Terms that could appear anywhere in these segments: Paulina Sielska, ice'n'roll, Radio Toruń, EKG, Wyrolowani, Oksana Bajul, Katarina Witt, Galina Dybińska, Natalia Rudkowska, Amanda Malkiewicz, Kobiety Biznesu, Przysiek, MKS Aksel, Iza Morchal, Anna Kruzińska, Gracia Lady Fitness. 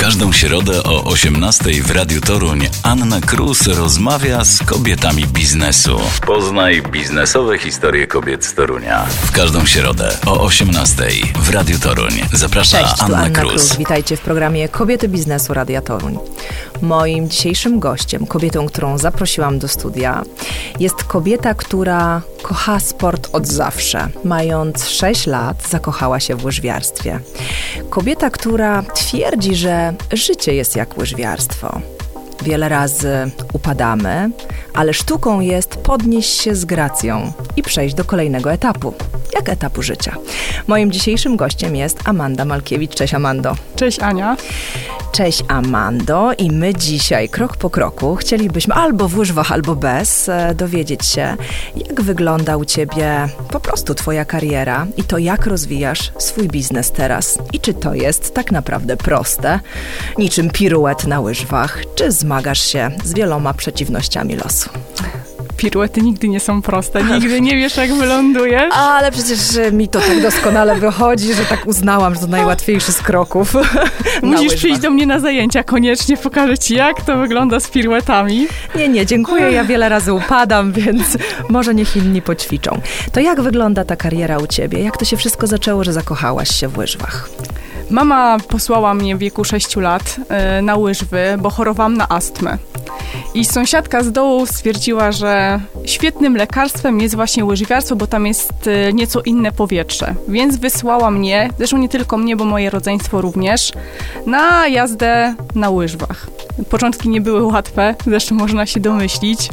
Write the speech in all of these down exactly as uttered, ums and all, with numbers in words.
każdą środę o osiemnastej w Radiu Toruń Anna Kruz rozmawia z kobietami biznesu. Poznaj biznesowe historie kobiet z Torunia. W każdą środę o osiemnastej w Radiu Toruń. Zaprasza Anna Kruz. Cześć, tu Anna Kruz. Witajcie w programie Kobiety Biznesu Radia Toruń. Moim dzisiejszym gościem, kobietą, którą zaprosiłam do studia, jest kobieta, która kocha sport od zawsze. Mając sześć lat zakochała się w łyżwiarstwie. Kobieta, która twierdzi, że życie jest jak łyżwiarstwo. Wiele razy upadamy, ale sztuką jest podnieść się z gracją i przejść do kolejnego etapu, jak etapu życia. Moim dzisiejszym gościem jest Amanda Malkiewicz. Cześć, Amando. Cześć, Ania. Cześć, Amando. I my dzisiaj krok po kroku chcielibyśmy albo w łyżwach, albo bez dowiedzieć się, jak wygląda u ciebie po prostu twoja kariera i to, jak rozwijasz swój biznes teraz. I czy to jest tak naprawdę proste, niczym piruet na łyżwach, czy zmagasz się z wieloma przeciwnościami losu? Piruety nigdy nie są proste, nigdy nie wiesz, jak wylądujesz. Ale przecież mi to tak doskonale wychodzi, że tak uznałam, że to najłatwiejszy z kroków. Musisz przyjść do mnie na zajęcia koniecznie, pokażę ci, jak to wygląda z piruetami. Nie, nie, dziękuję, ja wiele razy upadam, więc może niech inni poćwiczą. To jak wygląda ta kariera u ciebie? Jak to się wszystko zaczęło, że zakochałaś się w łyżwach? Mama posłała mnie w wieku sześciu lat y, na łyżwy, bo chorowałam na astmę. I sąsiadka z dołu stwierdziła, że świetnym lekarstwem jest właśnie łyżwiarstwo, bo tam jest y, nieco inne powietrze. Więc wysłała mnie, zresztą nie tylko mnie, bo moje rodzeństwo również, na jazdę na łyżwach. Początki nie były łatwe, zresztą można się domyślić.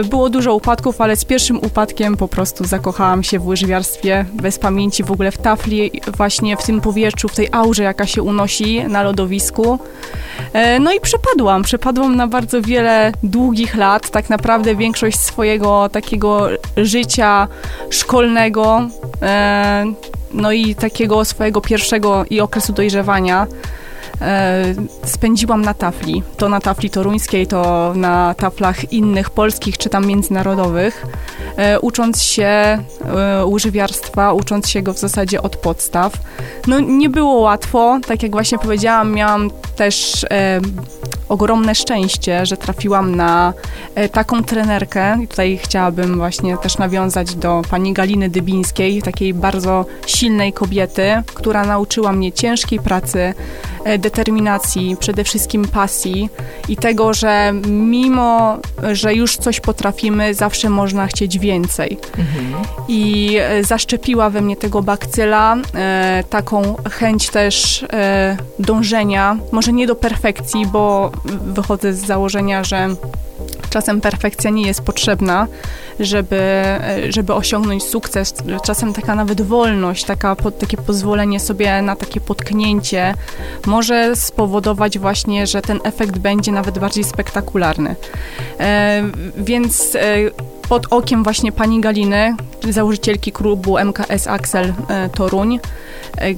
Y, było dużo upadków, ale z pierwszym upadkiem po prostu zakochałam się w łyżwiarstwie, bez pamięci, w ogóle w tafli, właśnie w tym powietrzu, w tej aurze, jaka się unosi na lodowisku. No i przepadłam. Przepadłam na bardzo wiele długich lat. Tak naprawdę większość swojego takiego życia szkolnego, no i takiego swojego pierwszego i okresu dojrzewania spędziłam na tafli. To na tafli toruńskiej, to na taflach innych, polskich czy tam międzynarodowych, ucząc się łyżwiarstwa, ucząc się go w zasadzie od podstaw. No nie było łatwo, tak jak właśnie powiedziałam, miałam też e, ogromne szczęście, że trafiłam na e, taką trenerkę. I tutaj chciałabym właśnie też nawiązać do pani Galiny Dybińskiej, takiej bardzo silnej kobiety, która nauczyła mnie ciężkiej pracy, e, determinacji, przede wszystkim pasji i tego, że mimo, że już coś potrafimy, zawsze można chcieć więcej. Mhm. I e, zaszczepiła we mnie tego bakcyla, e, taką chęć też e, dążenia, może nie do perfekcji, bo wychodzę z założenia, że czasem perfekcja nie jest potrzebna, żeby, żeby osiągnąć sukces. Czasem taka nawet wolność, taka, takie pozwolenie sobie na takie potknięcie może spowodować właśnie, że ten efekt będzie nawet bardziej spektakularny. E, więc... E, Pod okiem właśnie pani Galiny, założycielki klubu M K S Aksel e, Toruń, e,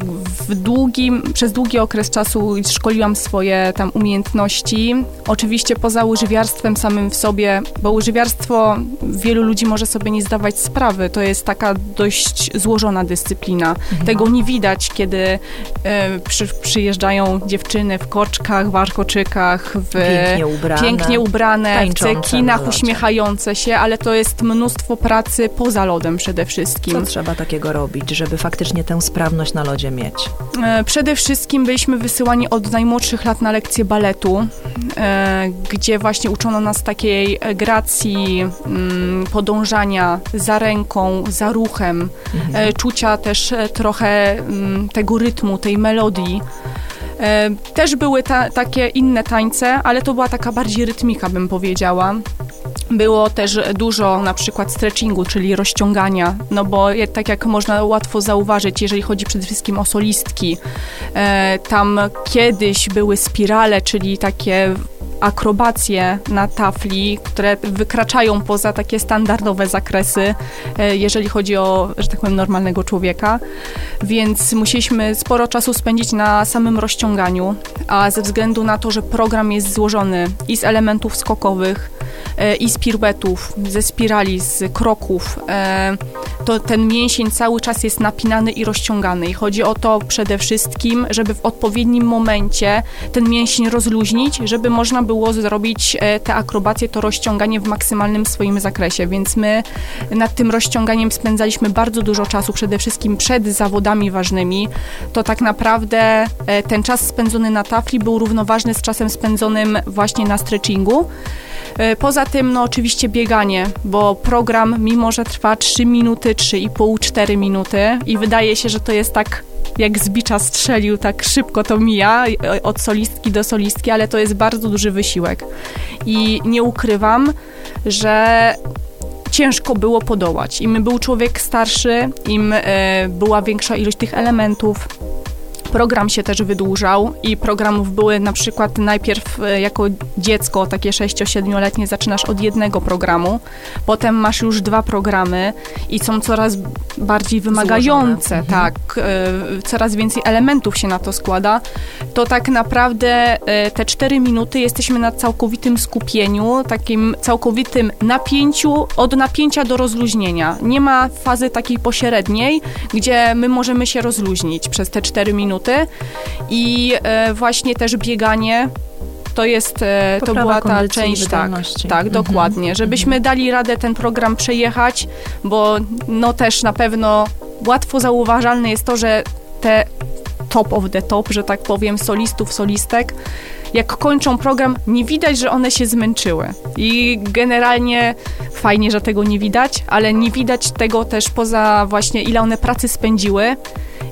w długim, przez długi okres czasu szkoliłam swoje tam umiejętności. Oczywiście poza łyżwiarstwem samym w sobie, bo łyżwiarstwo wielu ludzi może sobie nie zdawać sprawy. To jest taka dość złożona dyscyplina. Mhm. Tego nie widać, kiedy e, przy, przyjeżdżają dziewczyny w koczkach, warkoczykach, w, pięknie ubrane, pięknie ubrane w cekinach, uśmiechające się, ale to jest jest mnóstwo pracy poza lodem przede wszystkim. Co trzeba takiego robić, żeby faktycznie tę sprawność na lodzie mieć? E, przede wszystkim byliśmy wysyłani od najmłodszych lat na lekcje baletu, e, gdzie właśnie uczono nas takiej gracji, m, podążania za ręką, za ruchem, mhm. e, czucia też trochę m, tego rytmu, tej melodii. E, też były ta, takie inne tańce, ale to była taka bardziej rytmika, bym powiedziała. Było też dużo na przykład stretchingu, czyli rozciągania, no bo tak jak można łatwo zauważyć, jeżeli chodzi przede wszystkim o solistki, e, tam kiedyś były spirale, czyli takie akrobacje na tafli, które wykraczają poza takie standardowe zakresy, jeżeli chodzi o, że tak powiem, normalnego człowieka. Więc musieliśmy sporo czasu spędzić na samym rozciąganiu, a ze względu na to, że program jest złożony i z elementów skokowych, i z piruetów, ze spirali, z kroków, to ten mięsień cały czas jest napinany i rozciągany. I chodzi o to przede wszystkim, żeby w odpowiednim momencie ten mięsień rozluźnić, żeby można było zrobić te akrobacje, to rozciąganie w maksymalnym swoim zakresie. Więc my nad tym rozciąganiem spędzaliśmy bardzo dużo czasu, przede wszystkim przed zawodami ważnymi. To tak naprawdę ten czas spędzony na tafli był równoważny z czasem spędzonym właśnie na stretchingu. Poza tym, no oczywiście bieganie, bo program, mimo że trwa trzy minuty, trzy i pół, cztery minuty i wydaje się, że to jest tak jak z bicza strzelił, tak szybko to mija, od solistki do solistki, ale to jest bardzo duży wysiłek. I nie ukrywam, że ciężko było podołać. Im był człowiek starszy, im była większa ilość tych elementów. Program się też wydłużał i programów były na przykład najpierw jako dziecko, takie sześcio-siedmioletnie, zaczynasz od jednego programu, potem masz już dwa programy i są coraz bardziej wymagające, złożone. Tak, mhm. Coraz więcej elementów się na to składa. To tak naprawdę te cztery minuty jesteśmy na całkowitym skupieniu, takim całkowitym napięciu, od napięcia do rozluźnienia. Nie ma fazy takiej pośredniej, gdzie my możemy się rozluźnić przez te cztery minuty. I e, właśnie też bieganie to jest, e, to była ta część, tak, tak, mhm. dokładnie, żebyśmy mhm. dali radę ten program przejechać, bo no też na pewno łatwo zauważalne jest to, że te top of the top, że tak powiem, solistów, solistek, jak kończą program, nie widać, że one się zmęczyły. I generalnie fajnie, że tego nie widać, ale nie widać tego też poza właśnie ile one pracy spędziły,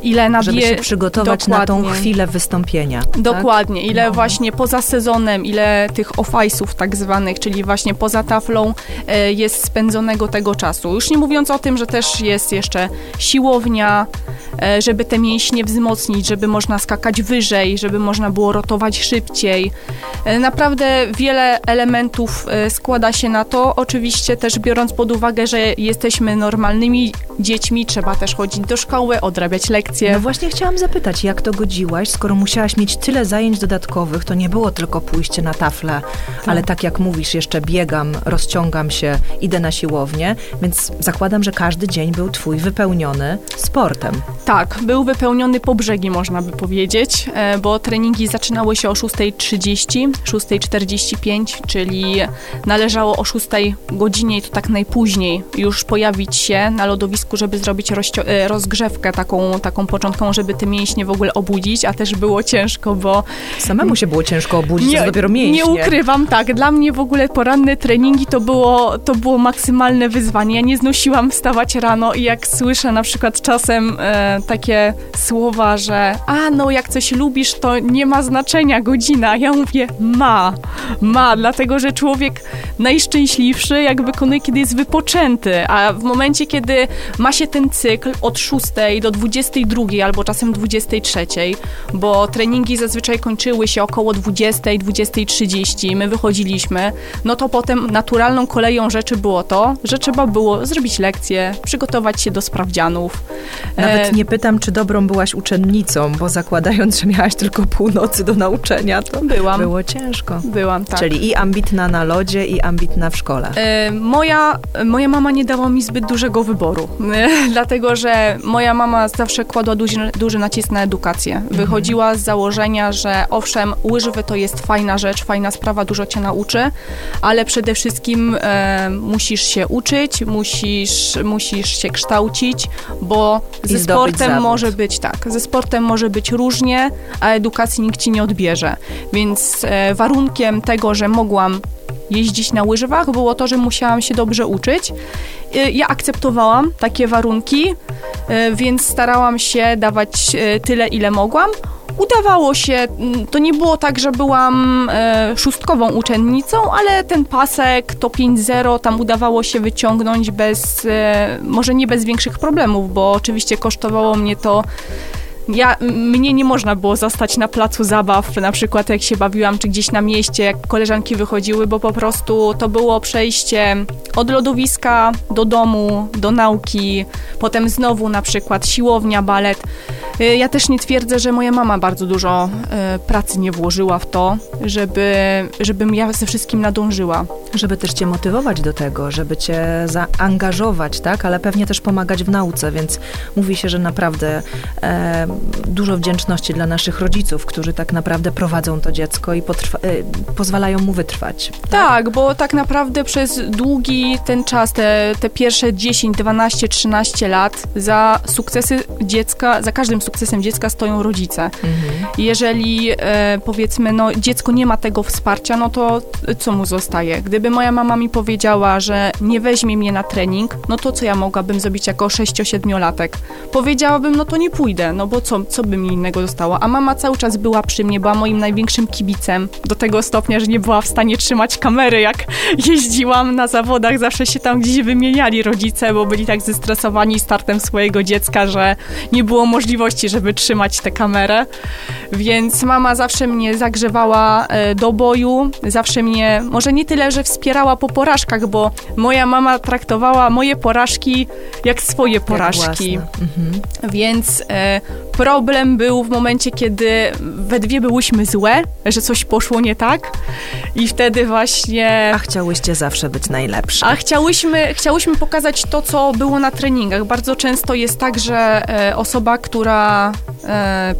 ile nabie... żeby się przygotować dokładnie. Na tą chwilę wystąpienia. Dokładnie. Tak? Ile no. właśnie poza sezonem, ile tych off-ice'ów tak zwanych, czyli właśnie poza taflą e, jest spędzonego tego czasu. Już nie mówiąc o tym, że też jest jeszcze siłownia, e, żeby te mięśnie wzmocnić, żeby można skakać wyżej, żeby można było rotować szybciej. E, naprawdę wiele elementów e, składa się na to. Oczywiście też biorąc pod uwagę, że jesteśmy normalnymi dziećmi, trzeba też chodzić do szkoły, odrabiać lekcje. No właśnie chciałam zapytać, jak to godziłaś, skoro musiałaś mieć tyle zajęć dodatkowych, to nie było tylko pójście na taflę, tak. ale tak jak mówisz, jeszcze biegam, rozciągam się, idę na siłownię, więc zakładam, że każdy dzień był twój wypełniony sportem. Tak, był wypełniony po brzegi, można by powiedzieć, bo treningi zaczynały się o szósta trzydzieści, szósta czterdzieści pięć, czyli należało o szóstej godzinie, to tak najpóźniej, już pojawić się na lodowisku, żeby zrobić rozcio- rozgrzewkę taką, taką Taką początkową, żeby te mięśnie w ogóle obudzić, a też było ciężko, bo... Samemu się było ciężko obudzić, nie, to dopiero mięśnie. Nie ukrywam, tak. Dla mnie w ogóle poranne treningi to było, to było maksymalne wyzwanie. Ja nie znosiłam wstawać rano i jak słyszę na przykład czasem e, takie słowa, że a no, jak coś lubisz, to nie ma znaczenia godzina. Ja mówię, ma, ma, dlatego, że człowiek najszczęśliwszy, jak wykonuje, kiedy jest wypoczęty, a w momencie, kiedy ma się ten cykl od szóstej do dwudziestej drugiej albo czasem dwudziestej trzeciej, bo treningi zazwyczaj kończyły się około dwudziestej, dwudziestej trzydzieści, my wychodziliśmy, no to potem naturalną koleją rzeczy było to, że trzeba było zrobić lekcje, przygotować się do sprawdzianów. Nawet nie pytam, czy dobrą byłaś uczennicą, bo zakładając, że miałaś tylko północy do nauczenia, to byłam. Było ciężko. Byłam, tak. Czyli i ambitna na lodzie, i ambitna w szkole. E, moja, moja mama nie dała mi zbyt dużego wyboru, dlatego, że moja mama zawsze kładła duży, duży nacisk na edukację. Wychodziła z założenia, że owszem, łyżwy to jest fajna rzecz, fajna sprawa, dużo cię nauczy, ale przede wszystkim e, musisz się uczyć, musisz, musisz się kształcić, bo ze sportem może być tak, ze sportem może być różnie, a edukacji nikt ci nie odbierze. Więc e, warunkiem tego, że mogłam jeździć na łyżwach, było to, że musiałam się dobrze uczyć. Ja akceptowałam takie warunki, więc starałam się dawać tyle, ile mogłam. Udawało się, to nie było tak, że byłam szóstkową uczennicą, ale ten pasek to pięć zero tam udawało się wyciągnąć bez, może nie bez większych problemów, bo oczywiście kosztowało mnie to. Ja, mnie nie można było zastać na placu zabaw, na przykład jak się bawiłam, czy gdzieś na mieście, jak koleżanki wychodziły, bo po prostu to było przejście od lodowiska do domu, do nauki, potem znowu na przykład siłownia, balet. Ja też nie twierdzę, że moja mama bardzo dużo pracy nie włożyła w to, żeby, żebym ja ze wszystkim nadążyła, Żeby też cię motywować do tego, żeby cię zaangażować, tak? Ale pewnie też pomagać w nauce, więc mówi się, że naprawdę e, dużo wdzięczności dla naszych rodziców, którzy tak naprawdę prowadzą to dziecko i potrwa- e, pozwalają mu wytrwać. Tak? tak, bo tak naprawdę przez długi ten czas, te, te pierwsze dziesięć, dwanaście, trzynaście lat za sukcesy dziecka, za każdym sukcesem dziecka stoją rodzice. Mhm. Jeżeli e, powiedzmy, no dziecko nie ma tego wsparcia, no to co mu zostaje? Gdyby moja mama mi powiedziała, że nie weźmie mnie na trening, no to co ja mogłabym zrobić jako sześcio-siedmiolatek? Powiedziałabym, no to nie pójdę, no bo co, co by mi innego zostało? A mama cały czas była przy mnie, była moim największym kibicem, do tego stopnia, że nie była w stanie trzymać kamery, jak jeździłam na zawodach, zawsze się tam gdzieś wymieniali rodzice, bo byli tak zestresowani startem swojego dziecka, że nie było możliwości, żeby trzymać tę kamerę, więc mama zawsze mnie zagrzewała do boju, zawsze mnie, może nie tyle, że wspierała po porażkach, bo moja mama traktowała moje porażki jak swoje porażki. Jak mhm. Więc y, problem był w momencie, kiedy we dwie byłyśmy złe, że coś poszło nie tak i wtedy właśnie... A chciałyście zawsze być najlepsze. A chciałyśmy, chciałyśmy pokazać to, co było na treningach. Bardzo często jest tak, że y, osoba, która y,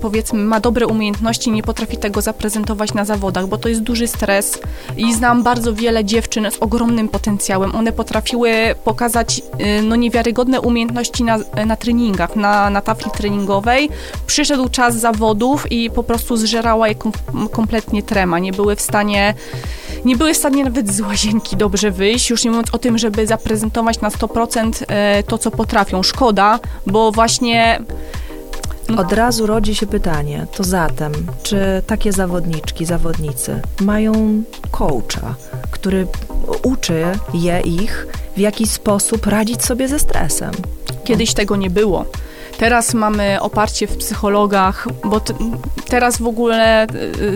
powiedzmy ma dobre umiejętności, nie potrafi tego zaprezentować na zawodach, bo to jest duży stres i znam bardzo wiele dziewczyn z ogromnym potencjałem. One potrafiły pokazać y, no, niewiarygodne umiejętności na, na treningach, na, na tafli treningowej. Przyszedł czas zawodów i po prostu zżerała je kom, kompletnie trema. Nie były w stanie, nie były w stanie nawet z łazienki dobrze wyjść, już nie mówiąc o tym, żeby zaprezentować na sto procent to, co potrafią. Szkoda, bo właśnie... Od razu rodzi się pytanie, to zatem, czy takie zawodniczki, zawodnicy mają coacha, który uczy je ich, w jaki sposób radzić sobie ze stresem? Kiedyś tego nie było. Teraz mamy oparcie w psychologach, bo t- teraz w ogóle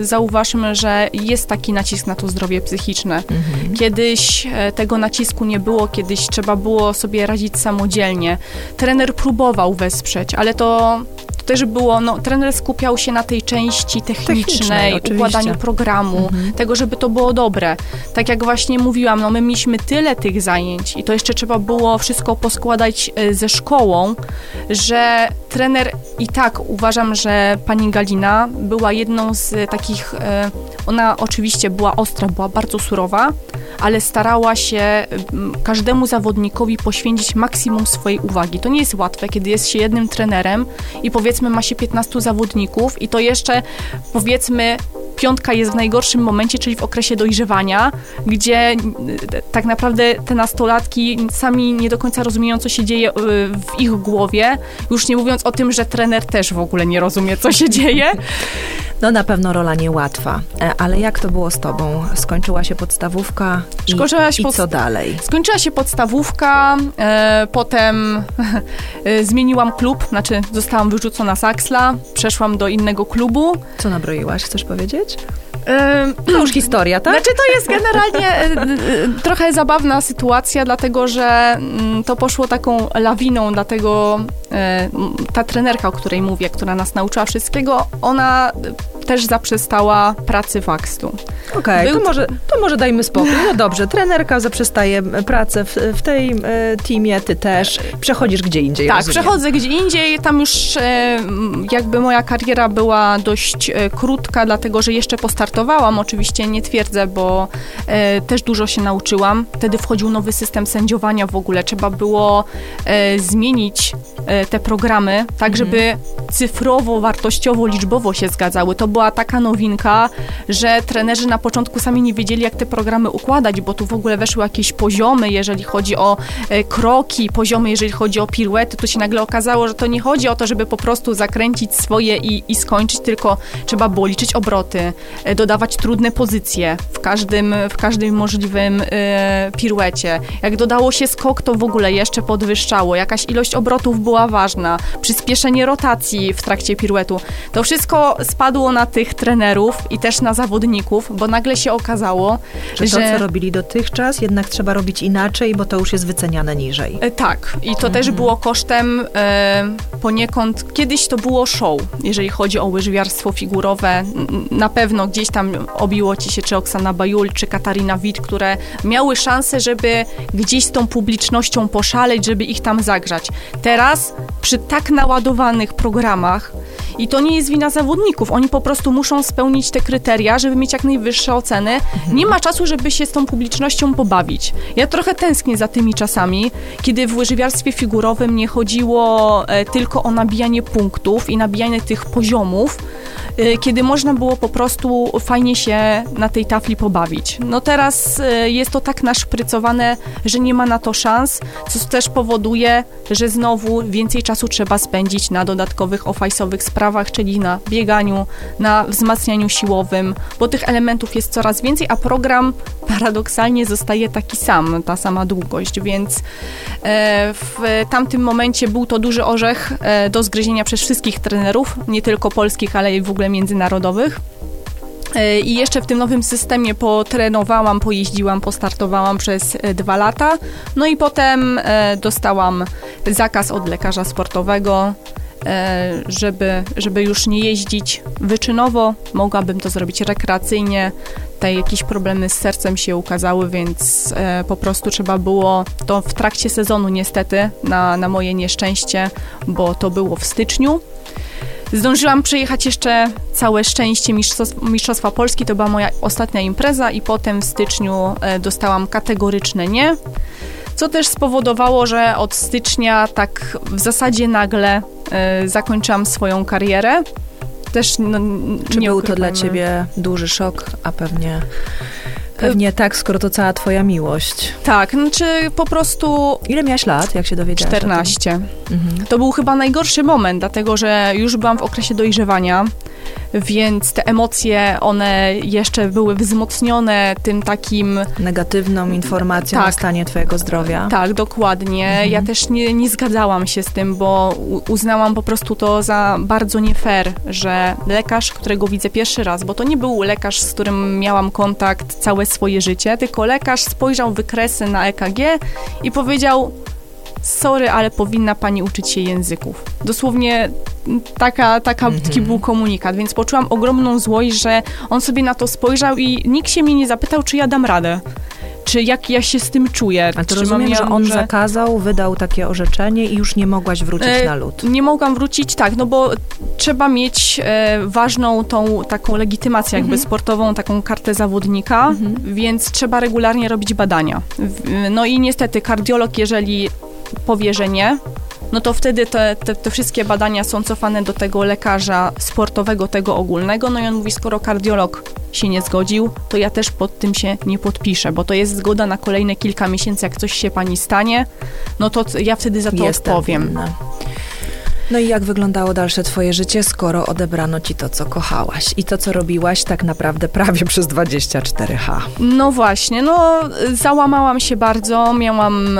zauważmy, że jest taki nacisk na to zdrowie psychiczne. Mhm. Kiedyś tego nacisku nie było, kiedyś trzeba było sobie radzić samodzielnie. Trener próbował wesprzeć, ale to... też było, no, trener skupiał się na tej części technicznej, technicznej układaniu programu, mhm. tego, żeby to było dobre. Tak jak właśnie mówiłam, no my mieliśmy tyle tych zajęć i to jeszcze trzeba było wszystko poskładać ze szkołą, że trener i tak uważam, że pani Galina była jedną z takich, ona oczywiście była ostra, była bardzo surowa, ale starała się każdemu zawodnikowi poświęcić maksimum swojej uwagi. To nie jest łatwe, kiedy jest się jednym trenerem i powiedzmy ma się piętnastu zawodników i to jeszcze, powiedzmy, piątka jest w najgorszym momencie, czyli w okresie dojrzewania, gdzie tak naprawdę te nastolatki sami nie do końca rozumieją, co się dzieje w ich głowie, już nie mówiąc o tym, że trener też w ogóle nie rozumie, co się dzieje. No na pewno rola niełatwa, ale jak to było z tobą? Skończyła się podstawówka i, i podst- co dalej? Skończyła się podstawówka, e, potem e, zmieniłam klub, znaczy zostałam wyrzucona z Aksla, przeszłam do innego klubu. Co nabroiłaś, chcesz powiedzieć? To już historia, tak? Znaczy to jest generalnie trochę zabawna sytuacja, dlatego że to poszło taką lawiną, dlatego ta trenerka, o której mówię, która nas nauczyła wszystkiego, ona też zaprzestała pracy w Akslu. Okej, okay, to, może, to może dajmy spokój. No dobrze, trenerka zaprzestaje pracę w, w tej e, teamie, ty też. Przechodzisz gdzie indziej. Tak, rozumiem. Przechodzę gdzie indziej. Tam już e, jakby moja kariera była dość e, krótka, dlatego że jeszcze postartowałam. Oczywiście nie twierdzę, bo e, też dużo się nauczyłam. Wtedy wchodził nowy system sędziowania w ogóle. Trzeba było e, zmienić e, te programy, tak mm. żeby cyfrowo, wartościowo, liczbowo się zgadzały. To była taka nowinka, że trenerzy na początku sami nie wiedzieli, jak te programy układać, bo tu w ogóle weszły jakieś poziomy, jeżeli chodzi o e, kroki, poziomy, jeżeli chodzi o piruety. Tu się nagle okazało, że to nie chodzi o to, żeby po prostu zakręcić swoje i, i skończyć, tylko trzeba było liczyć obroty, e, dodawać trudne pozycje w każdym, w każdym możliwym e, piruecie. Jak dodało się skok, to w ogóle jeszcze podwyższało. Jakaś ilość obrotów była ważna. Przyspieszenie rotacji w trakcie piruetu. To wszystko spadło na tych trenerów i też na zawodników, bo nagle się okazało, że... Że to, co robili dotychczas, jednak trzeba robić inaczej, bo to już jest wyceniane niżej. Tak. I to mhm. też było kosztem e, poniekąd... Kiedyś to było show, jeżeli chodzi o łyżwiarstwo figurowe. Na pewno gdzieś tam obiło ci się czy Oksana Bajul, czy Katarina Witt, które miały szansę, żeby gdzieś z tą publicznością poszaleć, żeby ich tam zagrzać. Teraz przy tak naładowanych programach, i to nie jest wina zawodników, oni po prostu muszą spełnić te kryteria, żeby mieć jak najwyższe oceny. Mhm. Nie ma czasu, żeby się z tą publicznością pobawić. Ja trochę tęsknię za tymi czasami, kiedy w łyżwiarstwie figurowym nie chodziło e, tylko o nabijanie punktów i nabijanie tych poziomów, e, kiedy można było po prostu fajnie się na tej tafli pobawić. No teraz e, jest to tak naszprycowane, że nie ma na to szans, co też powoduje, że znowu więcej czasu trzeba spędzić na dodatkowych ofajsowych sprawach, czyli na bieganiu, na wzmacnianiu siłowym, bo tych elementów jest coraz więcej, a program paradoksalnie zostaje taki sam, ta sama długość, więc w tamtym momencie był to duży orzech do zgryzienia przez wszystkich trenerów, nie tylko polskich, ale i w ogóle międzynarodowych. I jeszcze w tym nowym systemie potrenowałam, pojeździłam, postartowałam przez dwa lata, no i potem dostałam zakaz od lekarza sportowego, żeby, żeby już nie jeździć wyczynowo, mogłabym to zrobić rekreacyjnie. Te jakieś problemy z sercem się ukazały, więc e, po prostu trzeba było to w trakcie sezonu niestety, na, na moje nieszczęście, bo to było w styczniu. Zdążyłam przyjechać jeszcze, całe szczęście, Mistrzostwa Polski, to była moja ostatnia impreza i potem w styczniu e, dostałam kategoryczne nie, co też spowodowało, że od stycznia tak w zasadzie nagle e, zakończyłam swoją karierę. Też, no, czy był to dla ciebie duży szok, a pewnie, pewnie tak, skoro to cała twoja miłość. Tak, znaczy po prostu... Ile miałaś lat, jak się dowiedziałaś? czternaście. Mhm. To był chyba najgorszy moment, dlatego że już byłam w okresie dojrzewania, więc te emocje, one jeszcze były wzmocnione tym takim... Negatywną informacją, tak, o stanie twojego zdrowia. Tak, dokładnie. Mhm. Ja też nie, nie zgadzałam się z tym, bo uznałam po prostu to za bardzo nie fair, że lekarz, którego widzę pierwszy raz, bo to nie był lekarz, z którym miałam kontakt całe swoje życie, tylko lekarz spojrzał wykresy na E K G i powiedział: sorry, ale powinna pani uczyć się języków. Dosłownie taka, taka, mm-hmm. taki był komunikat, więc poczułam ogromną złość, że on sobie na to spojrzał i nikt się mnie nie zapytał, czy ja dam radę, czy jak ja się z tym czuję. A to rozumiem, miałam, że on że... zakazał, wydał takie orzeczenie i już nie mogłaś wrócić e, na lód. Nie mogłam wrócić, tak, no bo trzeba mieć e, ważną tą taką legitymację jakby mhm. sportową, taką kartę zawodnika, mhm. więc trzeba regularnie robić badania. No i niestety kardiolog, jeżeli powie, że nie, no to wtedy te, te, te wszystkie badania są cofane do tego lekarza sportowego, tego ogólnego, no i on mówi, skoro kardiolog się nie zgodził, to ja też pod tym się nie podpiszę, bo to jest zgoda na kolejne kilka miesięcy, jak coś się pani stanie, no to ja wtedy za to Jestem odpowiem. Winna. No i jak wyglądało dalsze twoje życie, skoro odebrano ci to, co kochałaś i to, co robiłaś tak naprawdę prawie przez dwadzieścia cztery godziny? No właśnie, no załamałam się bardzo, miałam...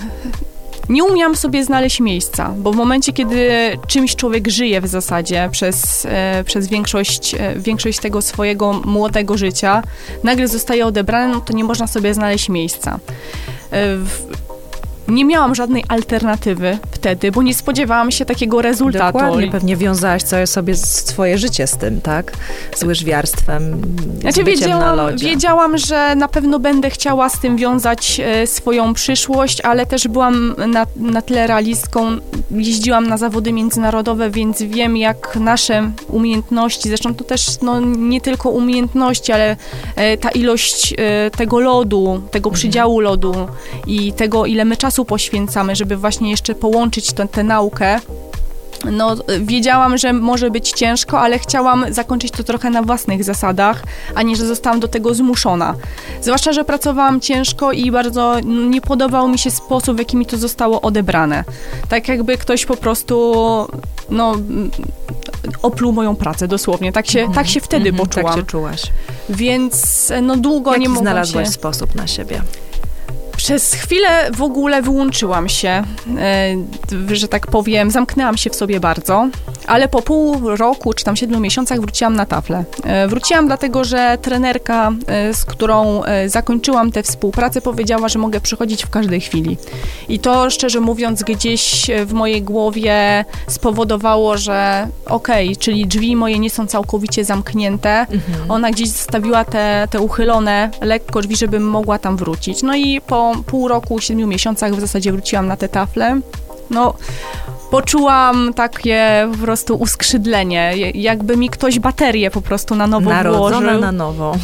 Yy, Nie umiałam sobie znaleźć miejsca, bo w momencie, kiedy czymś człowiek żyje w zasadzie przez, e, przez większość, e, większość tego swojego młodego życia, nagle zostaje odebrane, no to nie można sobie znaleźć miejsca. E, w, nie miałam żadnej alternatywy wtedy, bo nie spodziewałam się takiego rezultatu. Dokładnie, pewnie wiązałaś całe sobie swoje życie z tym, tak? Z łyżwiarstwem, znaczy, z byciem na lodzie. Wiedziałam, że na pewno będę chciała z tym wiązać e, swoją przyszłość, ale też byłam na, na tyle realistką, jeździłam na zawody międzynarodowe, więc wiem, jak nasze umiejętności, zresztą to też no, nie tylko umiejętności, ale e, ta ilość e, tego lodu, tego przydziału mhm. lodu i tego, ile my czasu poświęcamy, żeby właśnie jeszcze połączyć tę, tę naukę. No, wiedziałam, że może być ciężko, ale chciałam zakończyć to trochę na własnych zasadach, a nie, że zostałam do tego zmuszona. Zwłaszcza, że pracowałam ciężko i bardzo nie podobał mi się sposób, w jaki mi to zostało odebrane. Tak jakby ktoś po prostu, no, opluł moją pracę, dosłownie. Tak się, mm-hmm. tak się wtedy mm-hmm, poczułam. Tak się czułaś. Więc, no, długo jaki nie mogłam się... Jaki znalazłaś sposób na siebie? Przez chwilę w ogóle wyłączyłam się, że tak powiem, zamknęłam się w sobie bardzo, ale po pół roku, czy tam siedmiu miesiącach wróciłam na tafle. Wróciłam dlatego, że trenerka, z którą zakończyłam tę współpracę, powiedziała, że mogę przychodzić w każdej chwili. I to, szczerze mówiąc, gdzieś w mojej głowie spowodowało, że okej, okay, czyli drzwi moje nie są całkowicie zamknięte. Mhm. Ona gdzieś zostawiła te, te uchylone lekko drzwi, żebym mogła tam wrócić. No i po pół roku, siedmiu miesiącach w zasadzie wróciłam na te tafle. No... Poczułam takie po prostu uskrzydlenie, jakby mi ktoś baterię po prostu na nowo Narodzona włożył. Narodzona na nowo.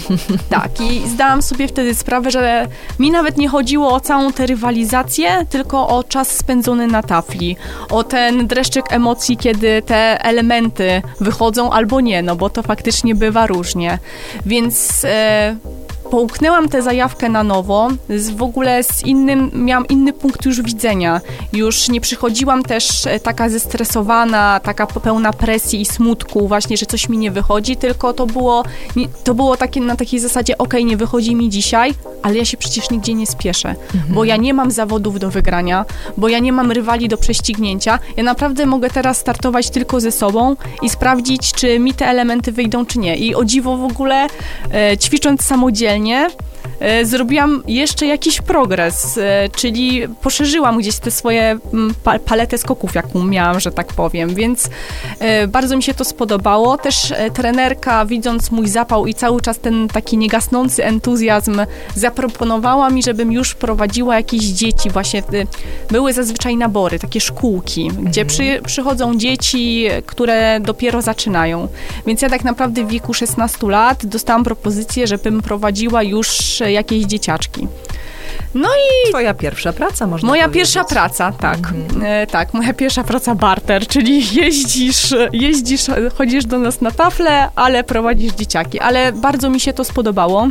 Tak, i zdałam sobie wtedy sprawę, że mi nawet nie chodziło o całą tę rywalizację, tylko o czas spędzony na tafli, o ten dreszczyk emocji, kiedy te elementy wychodzą albo nie, no bo to faktycznie bywa różnie. Więc... Yy, Połknęłam tę zajawkę na nowo, z, w ogóle z innym, miałam inny punkt już widzenia. Już nie przychodziłam też taka zestresowana, taka pełna presji i smutku właśnie, że coś mi nie wychodzi, tylko to było, to było takie, na takiej zasadzie, okej, nie wychodzi mi dzisiaj, ale ja się przecież nigdzie nie spieszę, mhm. bo ja nie mam zawodów do wygrania, bo ja nie mam rywali do prześcignięcia. Ja naprawdę mogę teraz startować tylko ze sobą i sprawdzić, czy mi te elementy wyjdą, czy nie. I o dziwo w ogóle, e, ćwicząc samodzielnie, Nie? zrobiłam jeszcze jakiś progres, czyli poszerzyłam gdzieś te swoje paletę skoków, jaką miałam, że tak powiem, więc bardzo mi się to spodobało. Też trenerka, widząc mój zapał i cały czas ten taki niegasnący entuzjazm, zaproponowała mi, żebym już prowadziła jakieś dzieci. Właśnie były zazwyczaj nabory, takie szkółki, mhm. gdzie przy, przychodzą dzieci, które dopiero zaczynają. Więc ja tak naprawdę w wieku szesnastu lat dostałam propozycję, żebym prowadziła już jakieś dzieciaczki. No i... Twoja pierwsza praca, można Moja powiedzieć. pierwsza praca, tak. Mhm. E, tak, moja pierwsza praca barter, czyli jeździsz, jeździsz, chodzisz do nas na tafle, ale prowadzisz dzieciaki. Ale bardzo mi się to spodobało.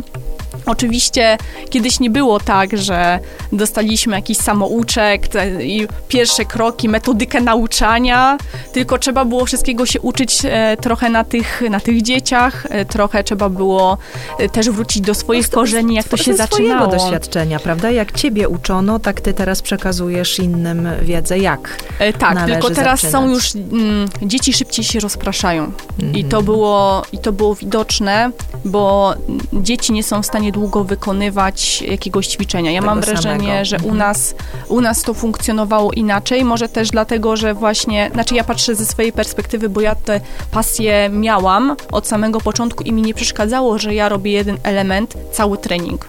Oczywiście kiedyś nie było tak, że dostaliśmy jakiś samouczek te, i pierwsze kroki, metodykę nauczania, tylko trzeba było wszystkiego się uczyć e, trochę na tych, na tych dzieciach, e, trochę trzeba było e, też wrócić do swoich no, korzeni, jak to się zaczynało. Swojego doświadczenia, prawda? Jak ciebie uczono, tak ty teraz przekazujesz innym wiedzę, jak e, Tak, tylko teraz zaczynać. są już, mm, dzieci szybciej się rozpraszają mm. I, to było, i to było widoczne, bo dzieci nie są w stanie długo wykonywać jakiegoś ćwiczenia. Ja mam wrażenie, samego. że u nas, u nas to funkcjonowało inaczej. Może też dlatego, że właśnie, znaczy ja patrzę ze swojej perspektywy, bo ja te pasje miałam od samego początku i mi nie przeszkadzało, że ja robię jeden element, cały trening.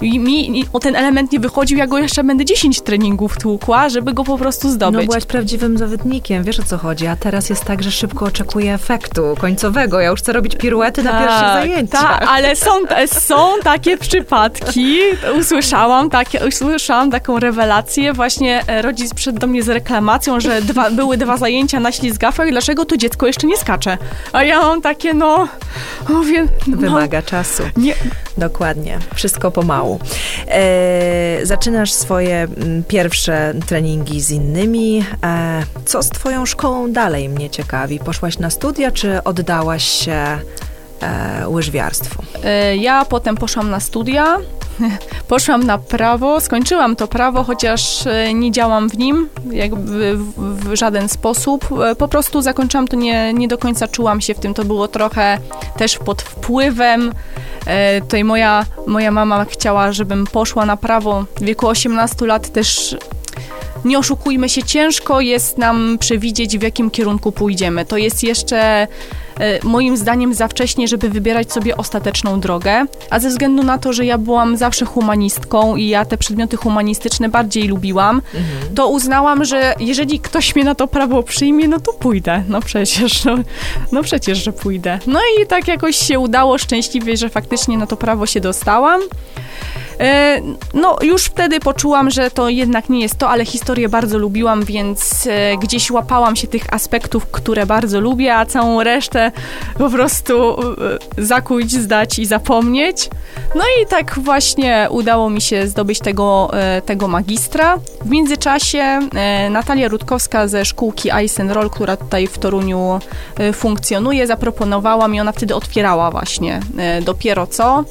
I mi o ten element nie wychodził, ja go jeszcze będę dziesięć treningów tłukła, żeby go po prostu zdobyć. No byłaś prawdziwym zawodnikiem, wiesz o co chodzi, a teraz jest tak, że szybko oczekuję efektu końcowego, ja już chcę robić piruety tak, na pierwsze zajęcia. Tak, ale są, są takie przypadki, usłyszałam, takie, usłyszałam taką rewelację, właśnie rodzic przyszedł do mnie z reklamacją, że dwa, były dwa zajęcia na ślizgawkach, dlaczego to dziecko jeszcze nie skacze? A ja mam takie, no... Mówię, no Wymaga czasu. Nie. Dokładnie, wszystko pomału. E, zaczynasz swoje pierwsze treningi z innymi. E, co z twoją szkołą dalej, mnie ciekawi? Poszłaś na studia, czy oddałaś się e, łyżwiarstwu? E, ja potem poszłam na studia, poszłam na prawo, skończyłam to prawo, chociaż nie działam w nim jakby w, w żaden sposób. Po prostu zakończyłam to, nie, nie do końca czułam się w tym. To było trochę też pod wpływem. E, tutaj moja, moja mama chciała, żebym poszła na prawo w wieku osiemnastu lat też. Nie oszukujmy się, ciężko jest nam przewidzieć, w jakim kierunku pójdziemy. To jest jeszcze moim zdaniem za wcześnie, żeby wybierać sobie ostateczną drogę, a ze względu na to, że ja byłam zawsze humanistką i ja te przedmioty humanistyczne bardziej lubiłam, mhm. to uznałam, że jeżeli ktoś mnie na to prawo przyjmie, no to pójdę. No przecież, no, no przecież, że pójdę. No i tak jakoś się udało szczęśliwie, że faktycznie na to prawo się dostałam. No już wtedy poczułam, że to jednak nie jest to, ale historię bardzo lubiłam, więc gdzieś łapałam się tych aspektów, które bardzo lubię, a całą resztę po prostu zakuć, zdać i zapomnieć. No i tak właśnie udało mi się zdobyć tego, tego magistra. W międzyczasie Natalia Rudkowska ze szkółki ice'n'roll, która tutaj w Toruniu funkcjonuje, zaproponowała mi, ona wtedy otwierała właśnie dopiero co.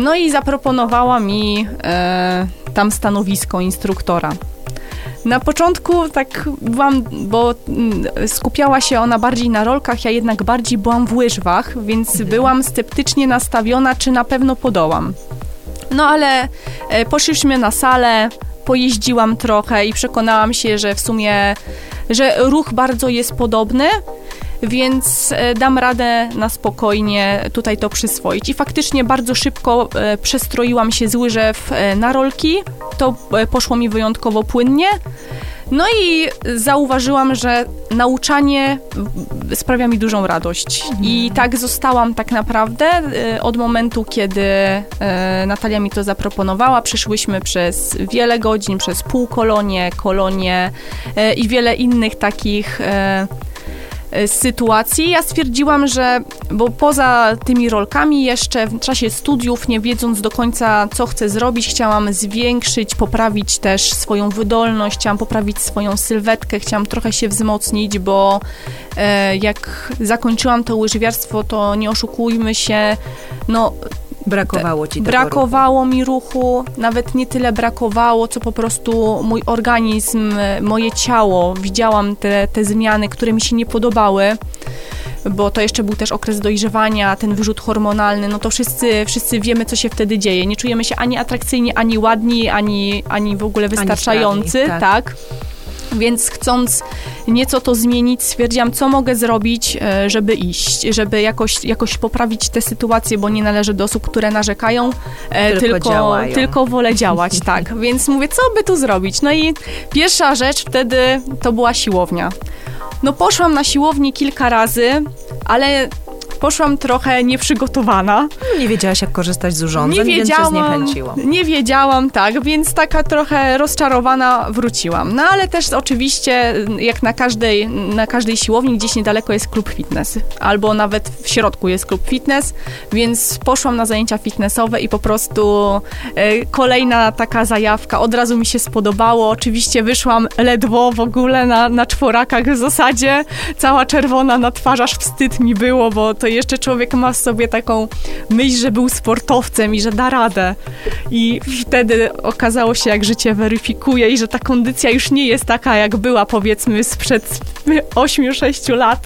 No i zaproponowała mi e, tam stanowisko instruktora. Na początku tak byłam, bo skupiała się ona bardziej na rolkach, ja jednak bardziej byłam w łyżwach, więc mhm. byłam sceptycznie nastawiona, czy na pewno podołam. No ale poszliśmy na salę, pojeździłam trochę i przekonałam się, że w sumie, że ruch bardzo jest podobny, więc dam radę na spokojnie tutaj to przyswoić. I faktycznie bardzo szybko przestroiłam się z łyżew na rolki. To poszło mi wyjątkowo płynnie. No i zauważyłam, że nauczanie sprawia mi dużą radość. I tak zostałam tak naprawdę od momentu, kiedy Natalia mi to zaproponowała. Przeszłyśmy przez wiele godzin, przez półkolonie, kolonie i wiele innych takich sytuacji. Ja stwierdziłam, że, bo poza tymi rolkami jeszcze w czasie studiów, nie wiedząc do końca, co chcę zrobić, chciałam zwiększyć, poprawić też swoją wydolność, chciałam poprawić swoją sylwetkę, chciałam trochę się wzmocnić, bo e, jak zakończyłam to łyżwiarstwo, to nie oszukujmy się, no brakowało ci tego brakowało ruchu. mi ruchu, nawet nie tyle brakowało, co po prostu mój organizm, moje ciało, widziałam te, te zmiany, które mi się nie podobały, bo to jeszcze był też okres dojrzewania, ten wyrzut hormonalny, no to wszyscy, wszyscy wiemy, co się wtedy dzieje. Nie czujemy się ani atrakcyjni, ani ładni, ani, ani w ogóle wystarczający, ani sprawi, tak. tak. Więc chcąc nieco to zmienić, stwierdziłam, co mogę zrobić, żeby iść, żeby jakoś, jakoś poprawić tę sytuację, bo nie należę do osób, które narzekają, tylko, tylko, tylko wolę działać, tak. Więc mówię, co by tu zrobić? No i pierwsza rzecz wtedy to była siłownia. No poszłam na siłownię kilka razy, ale poszłam trochę nieprzygotowana. Nie wiedziałaś, jak korzystać z urządzeń, nie więc się zniechęciło. Nie wiedziałam, tak, więc taka trochę rozczarowana wróciłam. No ale też oczywiście, jak na każdej, na każdej siłowni, gdzieś niedaleko jest klub fitness. Albo nawet w środku jest klub fitness, więc poszłam na zajęcia fitnessowe i po prostu y, kolejna taka zajawka. Od razu mi się spodobało. Oczywiście wyszłam ledwo w ogóle na, na czworakach w zasadzie. Cała czerwona na twarz, aż wstyd mi było, bo to jeszcze człowiek ma w sobie taką myśl, że był sportowcem i że da radę. I wtedy okazało się, jak życie weryfikuje i że ta kondycja już nie jest taka, jak była, powiedzmy, sprzed ośmiu sześciu lat.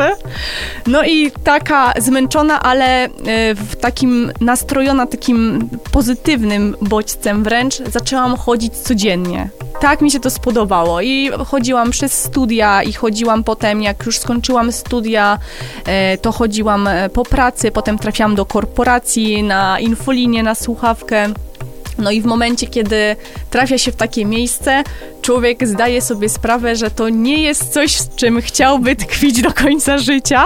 No i taka zmęczona, ale w takim nastrojona takim pozytywnym bodźcem wręcz zaczęłam chodzić codziennie. Tak mi się to spodobało i chodziłam przez studia i chodziłam potem, jak już skończyłam studia, to chodziłam po pracy, potem trafiłam do korporacji, na infolinię, na słuchawkę. No i w momencie, kiedy trafia się w takie miejsce, człowiek zdaje sobie sprawę, że to nie jest coś, z czym chciałby tkwić do końca życia,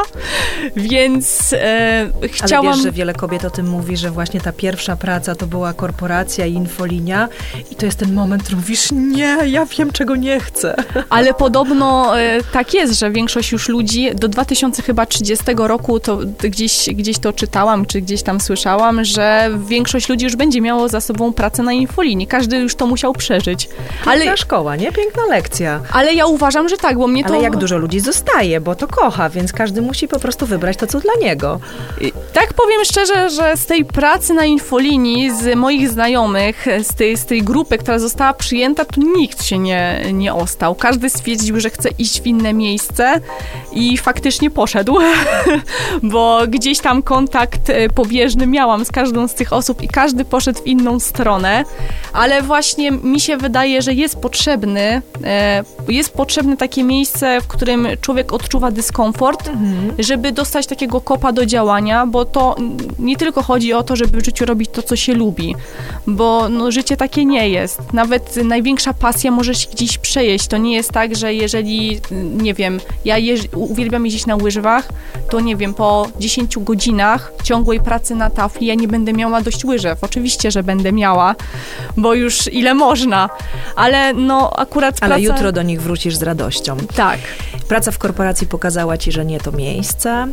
więc e, chciałam... Ale wiesz, że wiele kobiet o tym mówi, że właśnie ta pierwsza praca to była korporacja i infolinia i to jest ten moment, że mówisz, nie, ja wiem, czego nie chcę. Ale podobno e, tak jest, że większość już ludzi do dwa tysiące trzydziestego roku, to gdzieś, gdzieś to czytałam, czy gdzieś tam słyszałam, że większość ludzi już będzie miało za sobą pracę na infolinii. Każdy już to musiał przeżyć. Ale... Ta szkoła, nie? Piękna lekcja. Ale ja uważam, że tak, bo mnie to... Ale jak dużo ludzi zostaje, bo to kocha, więc każdy musi po prostu wybrać to, co dla niego. I tak powiem szczerze, że z tej pracy na infolinii, z moich znajomych, z tej, z tej grupy, która została przyjęta, tu nikt się nie, nie ostał. Każdy stwierdził, że chce iść w inne miejsce i faktycznie poszedł, bo gdzieś tam kontakt pobieżny miałam z każdą z tych osób i każdy poszedł w inną stronę, ale właśnie mi się wydaje, że jest potrzebne jest potrzebne takie miejsce, w którym człowiek odczuwa dyskomfort, mhm. żeby dostać takiego kopa do działania, bo to nie tylko chodzi o to, żeby w życiu robić to, co się lubi, bo no, życie takie nie jest. Nawet największa pasja może się gdzieś przejeść. To nie jest tak, że jeżeli, nie wiem, ja jeż- uwielbiam jeździć na łyżwach, to nie wiem, po dziesięciu godzinach ciągłej pracy na tafli ja nie będę miała dość łyżew. Oczywiście, że będę miała, bo już ile można, ale no No, akurat praca... Ale jutro do nich wrócisz z radością. Tak. Praca w korporacji pokazała ci, że nie to miejsce.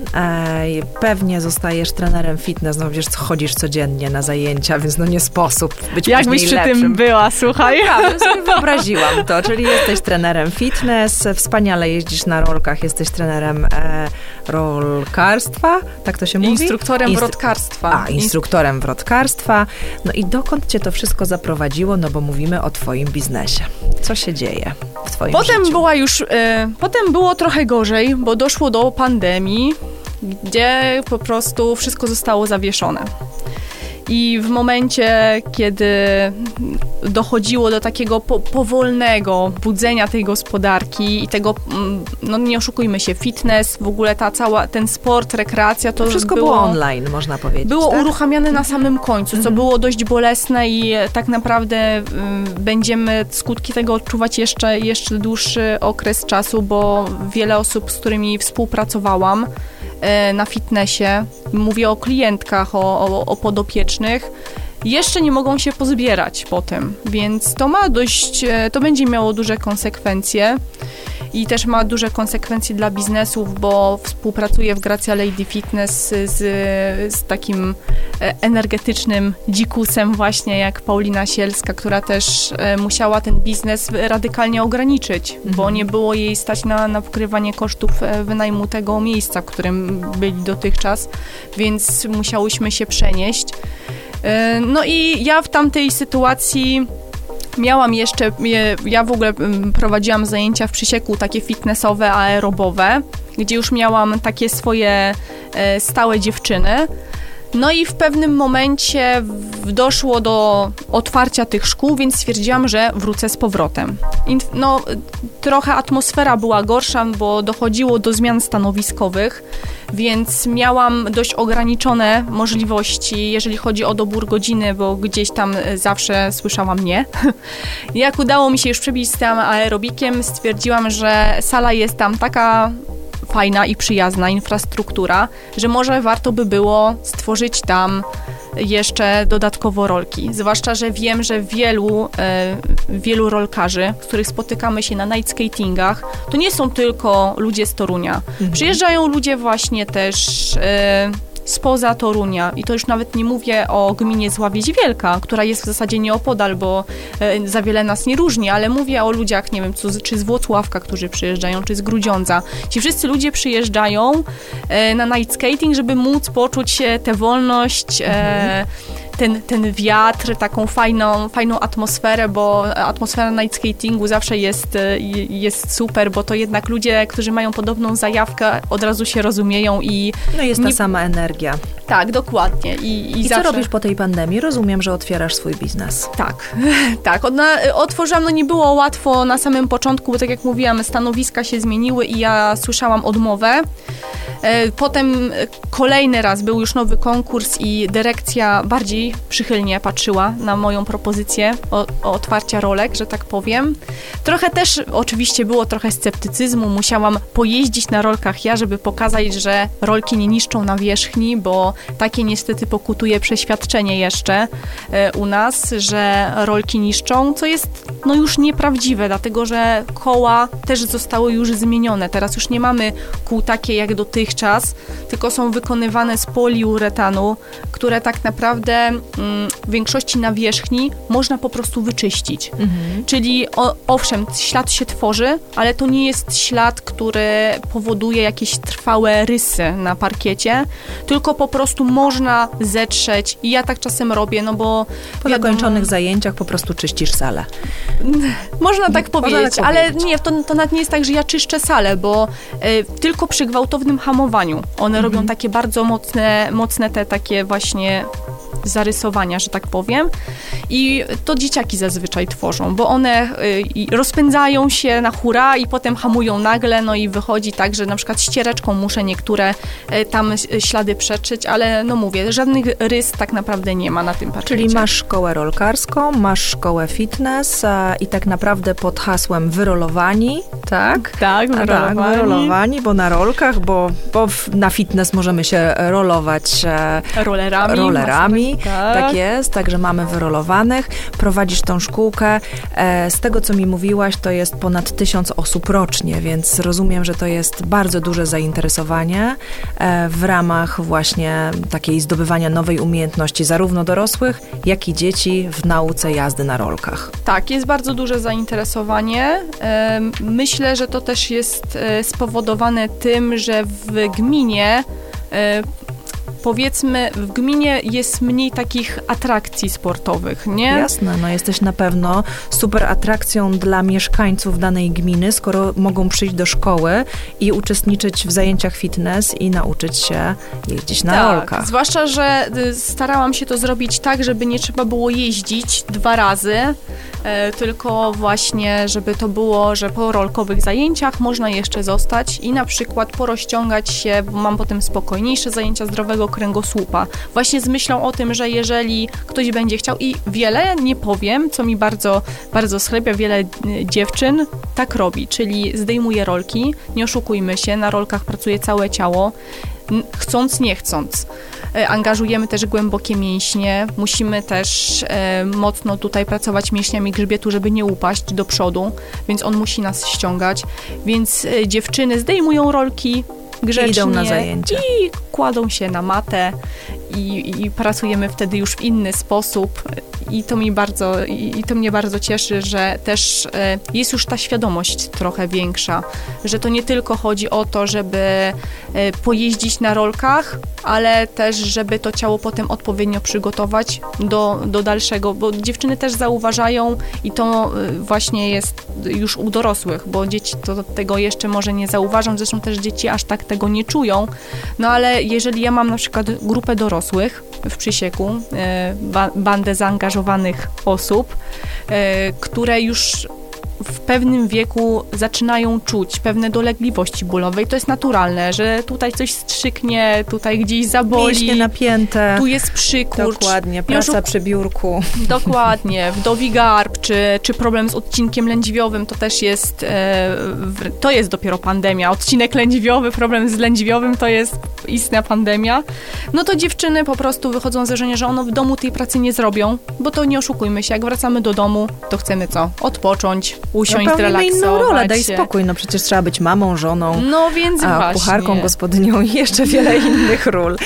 Ej, pewnie zostajesz trenerem fitness, no wiesz, chodzisz codziennie na zajęcia, więc no nie sposób być jak później lepszym. Jakbyś przy tym była, słuchaj. Naprawdę, sobie wyobraziłam to, czyli jesteś trenerem fitness, wspaniale jeździsz na rolkach, jesteś trenerem e, rolkarstwa, tak to się mówi? Instruktorem Instru- wrotkarstwa. A, instruktorem wrotkarstwa. No i dokąd cię to wszystko zaprowadziło, no bo mówimy o twoim biznesie. Co się dzieje w swoim potem życiu. Była już, e, potem było trochę gorzej, bo doszło do pandemii, gdzie po prostu wszystko zostało zawieszone. I w momencie, kiedy dochodziło do takiego po, powolnego budzenia tej gospodarki i tego, no nie oszukujmy się, fitness, w ogóle ta cała, ten sport, rekreacja, to, to wszystko było, było online, można powiedzieć. Było tak? uruchamiane na samym końcu, co mhm. było dość bolesne i tak naprawdę y, będziemy skutki tego odczuwać jeszcze, jeszcze dłuższy okres czasu, bo wiele osób, z którymi współpracowałam, na fitnessie, mówię o klientkach, o, o, o podopiecznych, jeszcze nie mogą się pozbierać po tym, więc to ma dość, to będzie miało duże konsekwencje i też ma duże konsekwencje dla biznesów, bo współpracuję w Gracia Lady Fitness z, z takim energetycznym dzikusem właśnie jak Paulina Sielska, która też musiała ten biznes radykalnie ograniczyć, mhm. bo nie było jej stać na, na pokrywanie kosztów wynajmu tego miejsca, w którym byli dotychczas, więc musiałyśmy się przenieść. No i ja w tamtej sytuacji miałam jeszcze, ja w ogóle prowadziłam zajęcia w Przysieku takie fitnessowe, aerobowe, gdzie już miałam takie swoje stałe dziewczyny. No i w pewnym momencie doszło do otwarcia tych szkół, więc stwierdziłam, że wrócę z powrotem. No, trochę atmosfera była gorsza, bo dochodziło do zmian stanowiskowych, więc miałam dość ograniczone możliwości, jeżeli chodzi o dobór godziny, bo gdzieś tam zawsze słyszałam nie. Jak udało mi się już przebić z tym aerobikiem, stwierdziłam, że sala jest tam taka fajna i przyjazna infrastruktura, że może warto by było stworzyć tam jeszcze dodatkowo rolki. Zwłaszcza, że wiem, że wielu, e, wielu rolkarzy, z których spotykamy się na night skatingach, to nie są tylko ludzie z Torunia. Mhm. Przyjeżdżają ludzie właśnie też e, spoza Torunia i to już nawet nie mówię o gminie Zławieć Wielka, która jest w zasadzie nieopodal, bo e, za wiele nas nie różni, ale mówię o ludziach, nie wiem, co, czy z Włocławka, którzy przyjeżdżają, czy z Grudziądza. Ci wszyscy ludzie przyjeżdżają e, na night skating, żeby móc poczuć e, tę wolność, e, ten, ten wiatr, taką fajną, fajną atmosferę, bo atmosfera night skatingu zawsze jest, e, jest super, bo to jednak ludzie, którzy mają podobną zajawkę, od razu się rozumieją i... No jest ta nie... sama energia. Tak, dokładnie. I, i, I zawsze... co robisz po tej pandemii? Rozumiem, że otwierasz swój biznes. Tak, tak. Od, otworzyłam, no nie było łatwo na samym początku, bo tak jak mówiłam, stanowiska się zmieniły i ja słyszałam odmowę. Potem kolejny raz był już nowy konkurs i dyrekcja bardziej przychylnie patrzyła na moją propozycję o, o otwarcia rolek, że tak powiem. Trochę też oczywiście było trochę sceptycyzmu. Musiałam pojeździć na rolkach ja, żeby pokazać, że rolki nie niszczą nawierzchni, bo takie niestety pokutuje przeświadczenie jeszcze u nas, że rolki niszczą, co jest no już nieprawdziwe, dlatego że koła też zostały już zmienione. Teraz już nie mamy kół takie jak dotychczas, tylko są wykonywane z poliuretanu, które tak naprawdę w większości nawierzchni można po prostu wyczyścić. Mhm. Czyli o, owszem, ślad się tworzy, ale to nie jest ślad, który powoduje jakieś trwałe rysy na parkiecie, tylko tylko po prostu można zetrzeć i ja tak czasem robię, no bo... Po zakończonych zajęciach po prostu czyścisz salę. Można tak powiedzieć, można tak ale powiedzieć. nie, to, to nawet nie jest tak, że ja czyszczę salę, bo y, tylko przy gwałtownym hamowaniu one mm-hmm. robią takie bardzo mocne, mocne te takie właśnie zarysowania, że tak powiem. I to dzieciaki zazwyczaj tworzą, bo one y, rozpędzają się na hura i potem hamują nagle, no i wychodzi tak, że na przykład ściereczką muszę niektóre y, tam ślady przeczyć, ale no mówię, żadnych rys tak naprawdę nie ma na tym parkiecie. Czyli masz szkołę rolkarską, masz szkołę fitness a, i tak naprawdę pod hasłem Wyrolowani, tak? Tak, Wyrolowani. Tak, Wyrolowani, bo na rolkach, bo, bo w, na fitness możemy się rolować e, rollerami, rollerami. Tak. Tak jest, także mamy Wyrolowanych. Prowadzisz tą szkółkę. E, z tego, co mi mówiłaś, to jest ponad tysiąc osób rocznie, więc rozumiem, że to jest bardzo duże zainteresowanie e, w ramach właśnie takiej zdobywania nowej umiejętności zarówno dorosłych, jak i dzieci w nauce jazdy na rolkach. Tak, jest bardzo duże zainteresowanie. Myślę, że to też jest spowodowane tym, że w gminie powiedzmy w gminie jest mniej takich atrakcji sportowych, nie? Jasne, no jesteś na pewno super atrakcją dla mieszkańców danej gminy, skoro mogą przyjść do szkoły i uczestniczyć w zajęciach fitness i nauczyć się jeździć na tak, rolkach. Zwłaszcza, że starałam się to zrobić tak, żeby nie trzeba było jeździć dwa razy, e, tylko właśnie, żeby to było, że po rolkowych zajęciach można jeszcze zostać i na przykład porozciągać się, bo mam potem spokojniejsze zajęcia zdrowego kręgosłupa. Właśnie z myślą o tym, że jeżeli ktoś będzie chciał i wiele, nie powiem, co mi bardzo, bardzo schlebia, wiele dziewczyn tak robi, czyli zdejmuje rolki, nie oszukujmy się, na rolkach pracuje całe ciało, chcąc, nie chcąc. Angażujemy też głębokie mięśnie, musimy też e, mocno tutaj pracować mięśniami grzbietu, żeby nie upaść do przodu, więc on musi nas ściągać, więc e, dziewczyny zdejmują rolki grzecznie, idą na zajęcia i kładą się na matę i, i pracujemy wtedy już w inny sposób i to, mi bardzo, i, i to mnie bardzo cieszy, że też e, jest już ta świadomość trochę większa, że to nie tylko chodzi o to, żeby e, pojeździć na rolkach, ale też, żeby to ciało potem odpowiednio przygotować do, do dalszego, bo dziewczyny też zauważają i to e, właśnie jest już u dorosłych, bo dzieci to, tego jeszcze może nie zauważą, zresztą też dzieci aż tak tego nie czują, no ale jeżeli ja mam na przykład grupę dorosłych w Przysieku, e, ba, bandę zaangażowanych osób, e, które już w pewnym wieku zaczynają czuć pewne dolegliwości bólowe i to jest naturalne, że tutaj coś strzyknie, tutaj gdzieś zaboli. Mięśnie napięte. Tu jest przykurcz. Dokładnie, praca Miążu... przy biurku. Dokładnie, wdowi garb, czy, czy problem z odcinkiem lędźwiowym, to też jest, e, to jest dopiero pandemia. Odcinek lędźwiowy, problem z lędźwiowym to jest istna pandemia. No to dziewczyny po prostu wychodzą z założenia, że one w domu tej pracy nie zrobią, bo to nie oszukujmy się, jak wracamy do domu, to chcemy co? Odpocząć, usiąść, no, relaksować inną rolę, daj spokój, no przecież trzeba być mamą, żoną, no, więc a, właśnie. Kucharką, gospodynią i jeszcze wiele innych ról.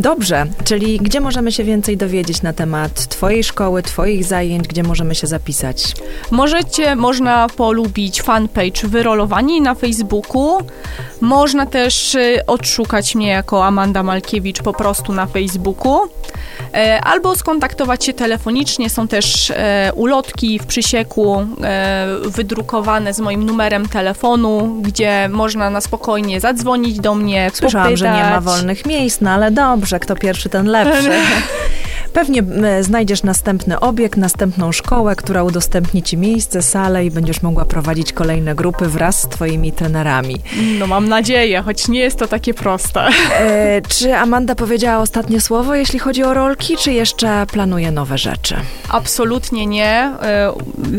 Dobrze, czyli gdzie możemy się więcej dowiedzieć na temat twojej szkoły, twoich zajęć, gdzie możemy się zapisać? Możecie, można polubić fanpage Wyrolowani na Facebooku, można też y, odszukać mnie jako Amanda Malkiewicz po prostu na Facebooku, e, albo skontaktować się telefonicznie, są też e, ulotki w Przysieku, e, wydrukowane z moim numerem telefonu, gdzie można na spokojnie zadzwonić do mnie, Słyszałam, popytać. Że nie ma wolnych miejsc, no ale dobrze, kto pierwszy, ten lepszy. Pewnie znajdziesz następny obiekt, następną szkołę, która udostępni ci miejsce, salę i będziesz mogła prowadzić kolejne grupy wraz z twoimi trenerami. No mam nadzieję, choć nie jest to takie proste. E, czy Amanda powiedziała ostatnie słowo, jeśli chodzi o rolki, czy jeszcze planuje nowe rzeczy? Absolutnie nie. E,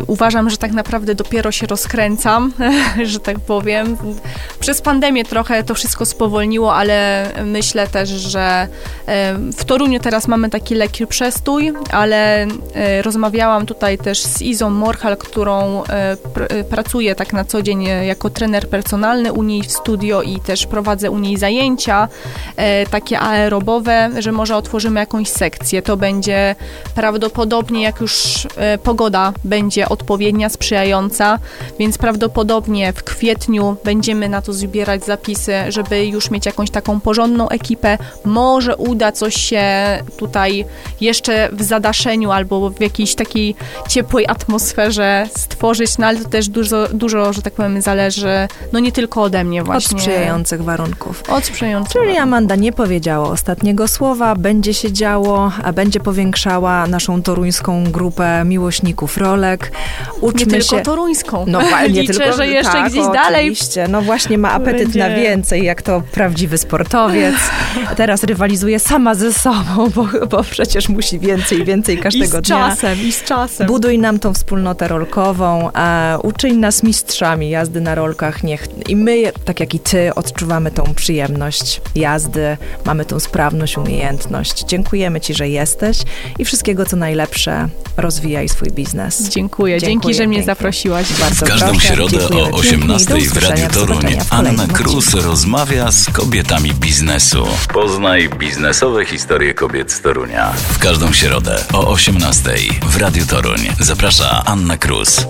uważam, że tak naprawdę dopiero się rozkręcam, że tak powiem. Przez pandemię trochę to wszystko spowolniło, ale myślę też, że w Toruniu teraz mamy taki lekki przestój, ale e, rozmawiałam tutaj też z Izą Morchal, którą e, pr, pracuję tak na co dzień jako trener personalny u niej w studio i też prowadzę u niej zajęcia e, takie aerobowe, że może otworzymy jakąś sekcję. To będzie prawdopodobnie, jak już e, pogoda będzie odpowiednia, sprzyjająca, więc prawdopodobnie w kwietniu będziemy na to zbierać zapisy, żeby już mieć jakąś taką porządną ekipę. Może uda coś się tutaj jeszcze w zadaszeniu albo w jakiejś takiej ciepłej atmosferze stworzyć, no ale to też dużo, dużo, że tak powiem, zależy, no nie tylko ode mnie właśnie. Od sprzyjających warunków. Od sprzyjających Czyli warunków. Amanda nie powiedziała ostatniego słowa, będzie się działo, a będzie powiększała naszą toruńską grupę miłośników rolek. Uczmy nie tylko się... toruńską. No, nie Liczę, tylko, że jeszcze tak, gdzieś oczywiście. dalej. Oczywiście, no właśnie ma apetyt będzie. na więcej, jak to prawdziwy sportowiec. Teraz rywalizuje sama ze sobą, bo, bo przecież musi więcej, więcej każdego I z dnia. Czasem, I z czasem. Buduj nam tą wspólnotę rolkową, a uczyń nas mistrzami jazdy na rolkach. Niech i my, tak jak i ty, odczuwamy tą przyjemność jazdy, mamy tą sprawność, umiejętność. Dziękujemy ci, że jesteś i wszystkiego, co najlepsze, rozwijaj swój biznes. Dziękuję. Dziękuję Dzięki, że mnie pięknie. zaprosiłaś. Bardzo w każdą proszę. środę Dziękuję. o osiemnastej w Radiu Toruń Anna Kruz rozmawia z kobietami biznesu. Poznaj biznesowe historie kobiet z Torunia. W każdą środę o osiemnastej w Radiu Toruń zaprasza Anna Kruz.